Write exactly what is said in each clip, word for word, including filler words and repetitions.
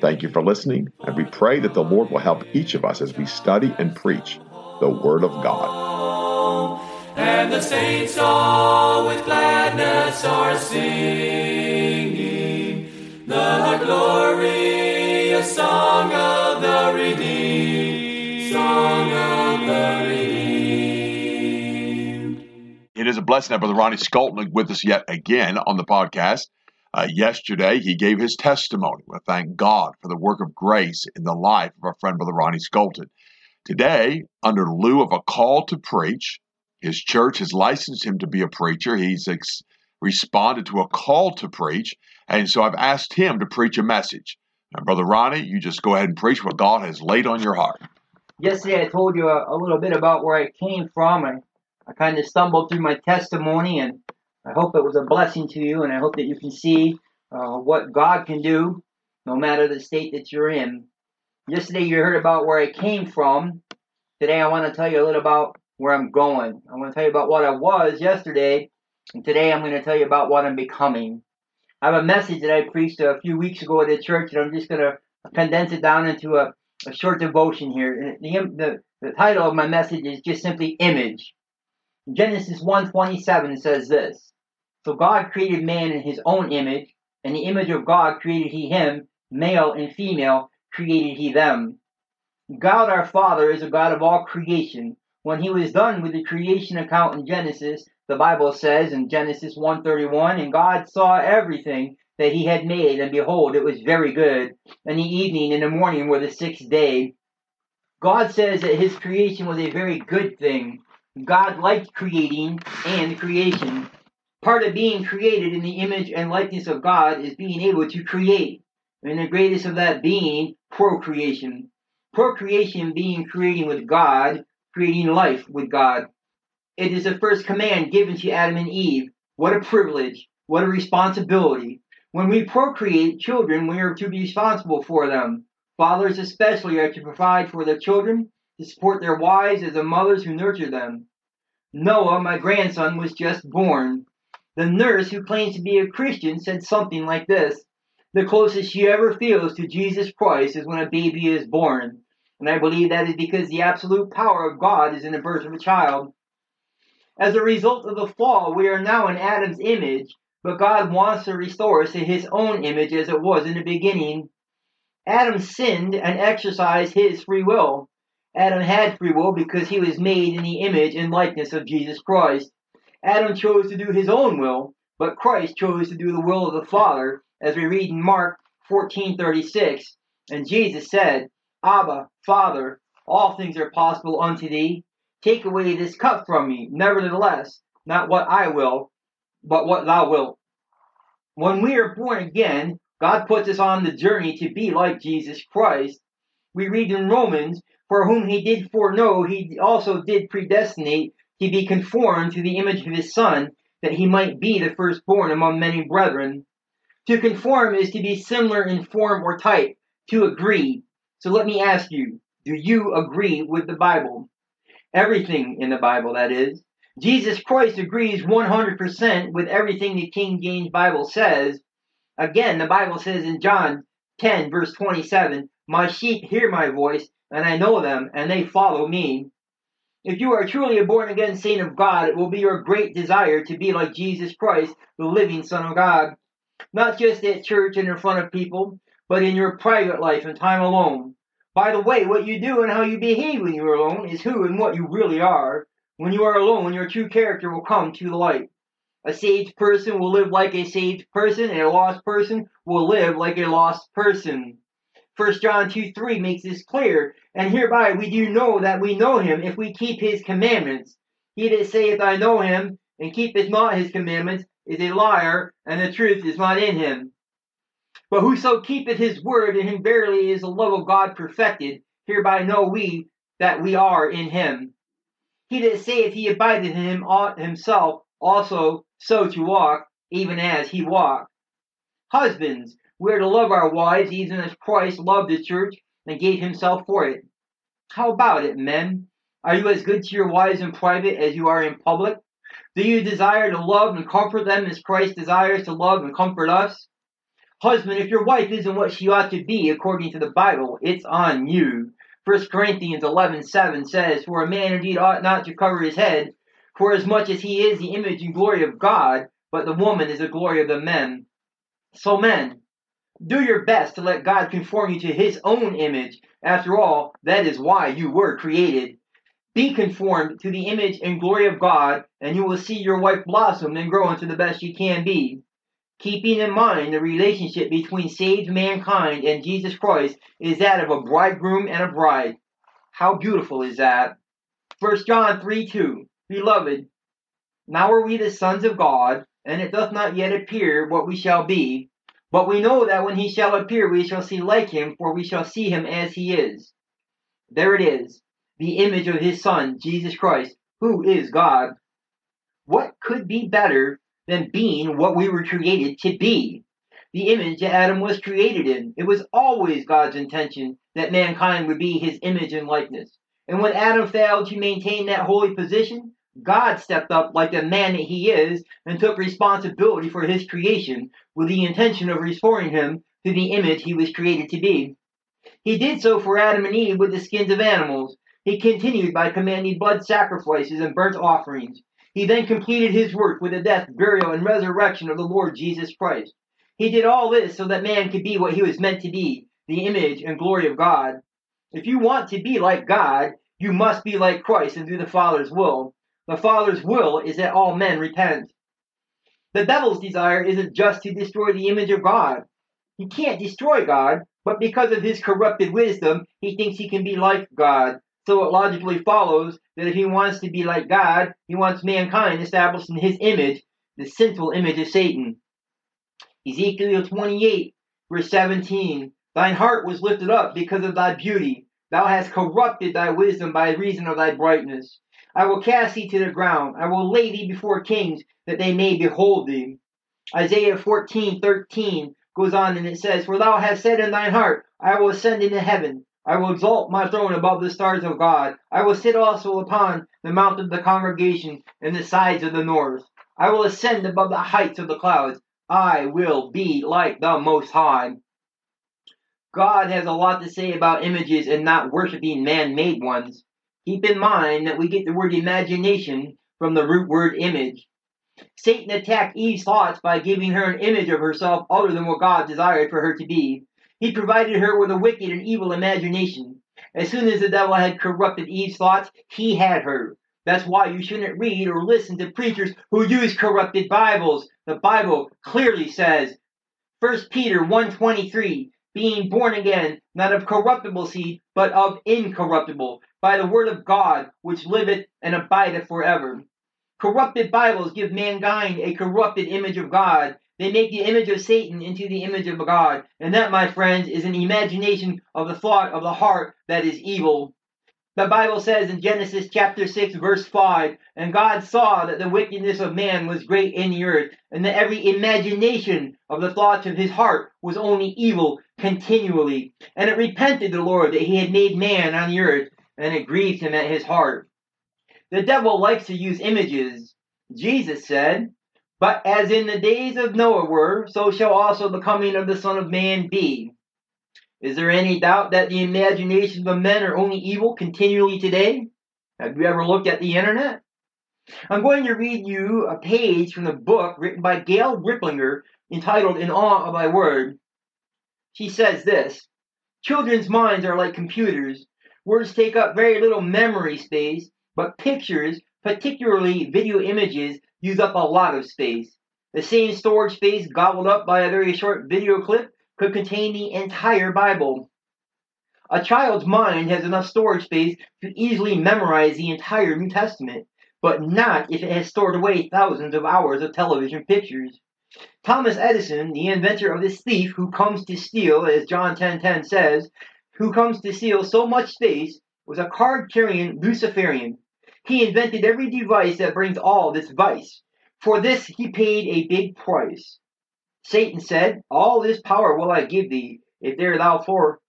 Thank you for listening, and we pray that the Lord will help each of us as we study and preach the Word of God. And the saints all with gladness are singing the glorious song of the redeemed, song of the redeemed. It is a blessing that Brother Ronnie Scolton with us yet again on the podcast. Uh, yesterday, he gave his testimony. We thank God for the work of grace in the life of our friend, Brother Ronnie Scolton. Today, under lieu of a call to preach, his church has licensed him to be a preacher. He's ex- responded to a call to preach, and so I've asked him to preach a message. Now, Brother Ronnie, you just go ahead and preach what God has laid on your heart. Yesterday, I told you a, a little bit about where I came from, and I kind of stumbled through my testimony, and I hope it was a blessing to you, and I hope that you can see uh, what God can do, no matter the state that you're in. Yesterday you heard about where I came from. Today I want to tell you a little about where I'm going. I want to tell you about what I was yesterday, and today I'm going to tell you about what I'm becoming. I have a message that I preached a few weeks ago at a church, and I'm just going to condense it down into a, a short devotion here. And the, the, the title of my message is just simply Image. In Genesis one twenty-seven says this: "So God created man in his own image, and the image of God created he him, male and female created he them." God our Father is a God of all creation. When he was done with the creation account in Genesis, the Bible says in Genesis one thirty-one, "And God saw everything that he had made, and behold, it was very good. And the evening and the morning were the sixth day." God says that his creation was a very good thing. God liked creating and creation. Part of being created in the image and likeness of God is being able to create, and the greatest of that being procreation. Procreation being creating with God, creating life with God. It is the first command given to Adam and Eve. What a privilege, what a responsibility. When we procreate children, we are to be responsible for them. Fathers especially are to provide for their children, to support their wives as the mothers who nurture them. Noah, my grandson, was just born. The nurse, who claims to be a Christian, said something like this: "The closest she ever feels to Jesus Christ is when a baby is born." And I believe that is because the absolute power of God is in the birth of a child. As a result of the fall, we are now in Adam's image, but God wants to restore us to his own image as it was in the beginning. Adam sinned and exercised his free will. Adam had free will because he was made in the image and likeness of Jesus Christ. Adam chose to do his own will, but Christ chose to do the will of the Father, as we read in Mark fourteen thirty-six. And Jesus said, "Abba, Father, all things are possible unto thee. Take away this cup from me. Nevertheless, not what I will, but what thou wilt." When we are born again, God puts us on the journey to be like Jesus Christ. We read in Romans, "For whom he did foreknow, he also did predestinate to be conformed to the image of his Son, that he might be the firstborn among many brethren." To conform is to be similar in form or type, to agree. So let me ask you, do you agree with the Bible? Everything in the Bible, that is. Jesus Christ agrees one hundred percent with everything the King James Bible says. Again, the Bible says in John ten, verse twenty-seven, "My sheep hear my voice, and I know them, and they follow me." If you are truly a born-again saint of God, it will be your great desire to be like Jesus Christ, the living Son of God. Not just at church and in front of people, but in your private life and time alone. By the way, what you do and how you behave when you are alone is who and what you really are. When you are alone, your true character will come to the light. A saved person will live like a saved person, and a lost person will live like a lost person. First John two three makes this clear, "And hereby we do know that we know him, if we keep his commandments. He that saith, I know him, and keepeth not his commandments, is a liar, and the truth is not in him." But whoso keepeth his word, in him verily is the love of God perfected. Hereby know we that we are in him. He that saith he abideth in him ought himself also so to walk, even as he walked. Husbands, we are to love our wives, even as Christ loved the church and gave himself for it. How about it, men? Are you as good to your wives in private as you are in public? Do you desire to love and comfort them as Christ desires to love and comfort us? Husband, if your wife isn't what she ought to be, according to the Bible, it's on you. First Corinthians eleven seven says, For a man indeed ought not to cover his head, for as much as he is the image and glory of God, but the woman is the glory of the men. So men, do your best to let God conform you to his own image. After all, that is why you were created. Be conformed to the image and glory of God, and you will see your wife blossom and grow into the best she can be. Keeping in mind the relationship between saved mankind and Jesus Christ is that of a bridegroom and a bride. How beautiful is that? First John three two, Beloved, now are we the sons of God, and it doth not yet appear what we shall be. But we know that when he shall appear, we shall see like him, for we shall see him as he is. There it is, the image of his Son, Jesus Christ, who is God. What could be better than being what we were created to be? The image that Adam was created in. It was always God's intention that mankind would be his image and likeness. And when Adam failed to maintain that holy position, God stepped up like the man that he is and took responsibility for his creation with the intention of restoring him to the image he was created to be. He did so for Adam and Eve with the skins of animals. He continued by commanding blood sacrifices and burnt offerings. He then completed his work with the death, burial, and resurrection of the Lord Jesus Christ. He did all this so that man could be what he was meant to be, the image and glory of God. If you want to be like God, you must be like Christ and do the Father's will. The Father's will is that all men repent. The devil's desire isn't just to destroy the image of God. He can't destroy God, but because of his corrupted wisdom, he thinks he can be like God. So it logically follows that if he wants to be like God, he wants mankind established in his image, the sinful image of Satan. Ezekiel twenty-eight, verse seventeen. Thine heart was lifted up because of thy beauty. Thou hast corrupted thy wisdom by reason of thy brightness. I will cast thee to the ground. I will lay thee before kings, that they may behold thee. Isaiah fourteen, thirteen goes on and it says, For thou hast said in thine heart, I will ascend into heaven. I will exalt my throne above the stars of God. I will sit also upon the mount of the congregation and the sides of the north. I will ascend above the heights of the clouds. I will be like the Most High. God has a lot to say about images and not worshiping man-made ones. Keep in mind that we get the word imagination from the root word image. Satan attacked Eve's thoughts by giving her an image of herself other than what God desired for her to be. He provided her with a wicked and evil imagination. As soon as the devil had corrupted Eve's thoughts, he had her. That's why you shouldn't read or listen to preachers who use corrupted Bibles. The Bible clearly says, First Peter one twenty-three, being born again, not of corruptible seed, but of incorruptible, by the word of God, which liveth and abideth forever. Corrupted Bibles give mankind a corrupted image of God. They make the image of Satan into the image of God. And that, my friends, is an imagination of the thought of the heart that is evil. The Bible says in Genesis chapter six, verse five, And God saw that the wickedness of man was great in the earth, and that every imagination of the thoughts of his heart was only evil continually. And it repented the Lord that he had made man on the earth, and it grieved him at his heart. The devil likes to use images. Jesus said, But as in the days of Noah were, so shall also the coming of the Son of Man be. Is there any doubt that the imaginations of men are only evil continually today? Have you ever looked at the internet? I'm going to read you a page from a book written by Gail Ripplinger entitled In Awe of Thy Word. She says this, Children's minds are like computers. Words take up very little memory space, but pictures, particularly video images, use up a lot of space. The same storage space gobbled up by a very short video clip could contain the entire Bible. A child's mind has enough storage space to easily memorize the entire New Testament, but not if it has stored away thousands of hours of television pictures. Thomas Edison, the inventor of this thief who comes to steal, as John ten ten says, who comes to steal so much space, was a card-carrying Luciferian. He invented every device that brings all this vice. For this he paid a big price. Satan said, all this power will I give thee, if there thou for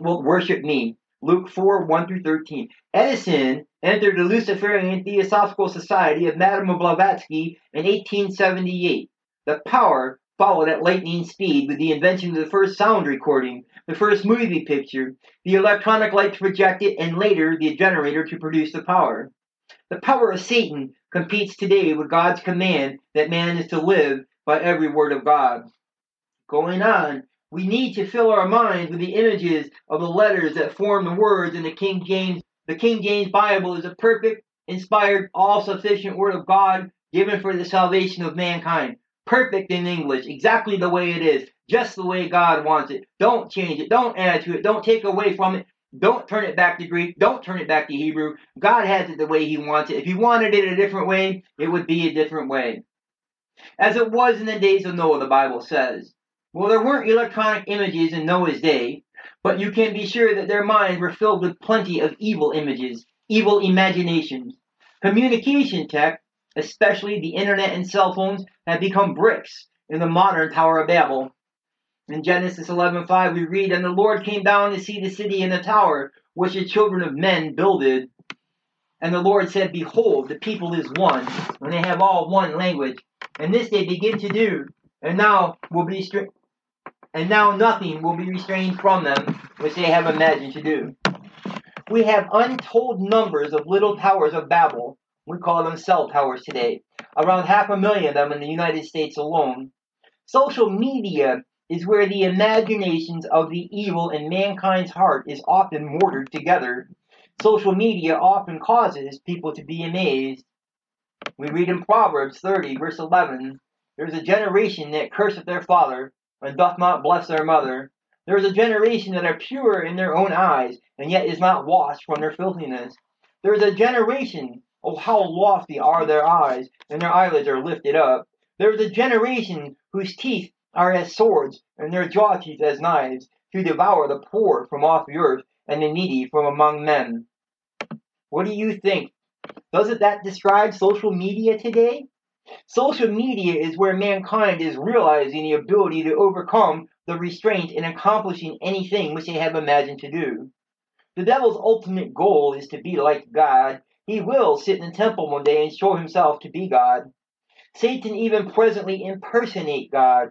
wilt worship me. Luke four, one through thirteen. Edison entered the Luciferian Theosophical Society of Madame Blavatsky in eighteen seventy-eight. The power followed at lightning speed with the invention of the first sound recording, the first movie picture, the electronic light to project it, and later the generator to produce the power. The power of Satan competes today with God's command that man is to live by every word of God. Going on, we need to fill our minds with the images of the letters that form the words in the King James. The King James Bible is a perfect, inspired, all-sufficient word of God given for the salvation of mankind. Perfect in English, exactly the way it is, just the way God wants it. Don't change it, don't add to it, don't take away from it, don't turn it back to Greek, don't turn it back to Hebrew. God has it the way He wants it. If He wanted it a different way, it would be a different way. As it was in the days of Noah, the Bible says. Well, there weren't electronic images in Noah's day, but you can be sure that their minds were filled with plenty of evil images, evil imaginations. Communication tech, especially the internet and cell phones, have become bricks in the modern Tower of Babel. In Genesis eleven five, we read, "And the Lord came down to see the city and the tower, which the children of men builded. And the Lord said, Behold, the people is one, and they have all one language. And this they begin to do, and now will be str- And now nothing will be restrained from them, which they have imagined to do." We have untold numbers of little towers of Babel. We call them cell towers today. Around half a million of them in the United States alone. Social media is where the imaginations of the evil in mankind's heart is often mortared together. Social media often causes people to be amazed. We read in Proverbs thirty, verse eleven, "There is a generation that curseth their father, and doth not bless their mother. There is a generation that are pure in their own eyes, and yet is not washed from their filthiness. There is a generation, oh how lofty are their eyes, and their eyelids are lifted up. There is a generation whose teeth are as swords, and their jaw teeth as knives, to devour the poor from off the earth, and the needy from among men." What do you think? Doesn't that describe social media today? Social media is where mankind is realizing the ability to overcome the restraint in accomplishing anything which they have imagined to do. The devil's ultimate goal is to be like God. He will sit in the temple one day and show himself to be God. Satan even presently impersonates God.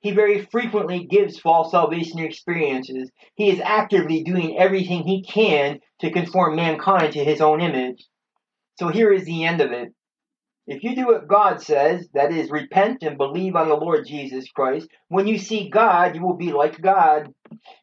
He very frequently gives false salvation experiences. He is actively doing everything he can to conform mankind to his own image. So here is the end of it. If you do what God says, that is, repent and believe on the Lord Jesus Christ, when you see God, you will be like God.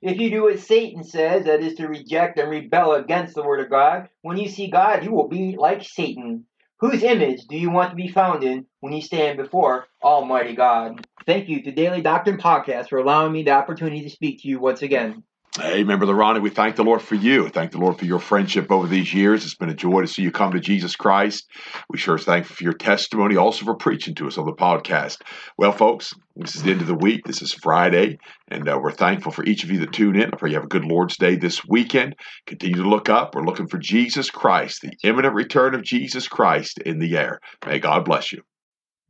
If you do what Satan says, that is, to reject and rebel against the Word of God, when you see God, you will be like Satan. Whose image do you want to be found in when you stand before Almighty God? Thank you to Daily Doctrine Podcast for allowing me the opportunity to speak to you once again. Hey, Member Ronnie, we thank the Lord for you. Thank the Lord for your friendship over these years. It's been a joy to see you come to Jesus Christ. We sure are thankful for your testimony, also for preaching to us on the podcast. Well, folks, this is the end of the week. This is Friday, and uh, we're thankful for each of you that tune in. I pray you have a good Lord's Day this weekend. Continue to look up. We're looking for Jesus Christ, the imminent return of Jesus Christ in the air. May God bless you.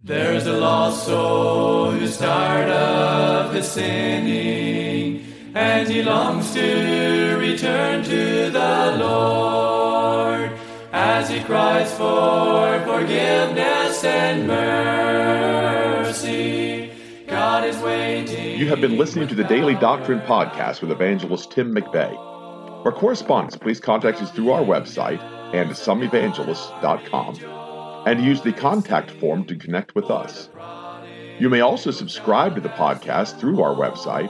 There's a lost soul who's tired of his sinning, and he longs to return to the Lord, as he cries for forgiveness and mercy. God is waiting. You have been listening to the Daily Doctrine Podcast with evangelist Tim McVeigh. For correspondence, please contact us through our website and some evangelists dot com, and use the contact form to connect with us. You may also subscribe to the podcast through our website,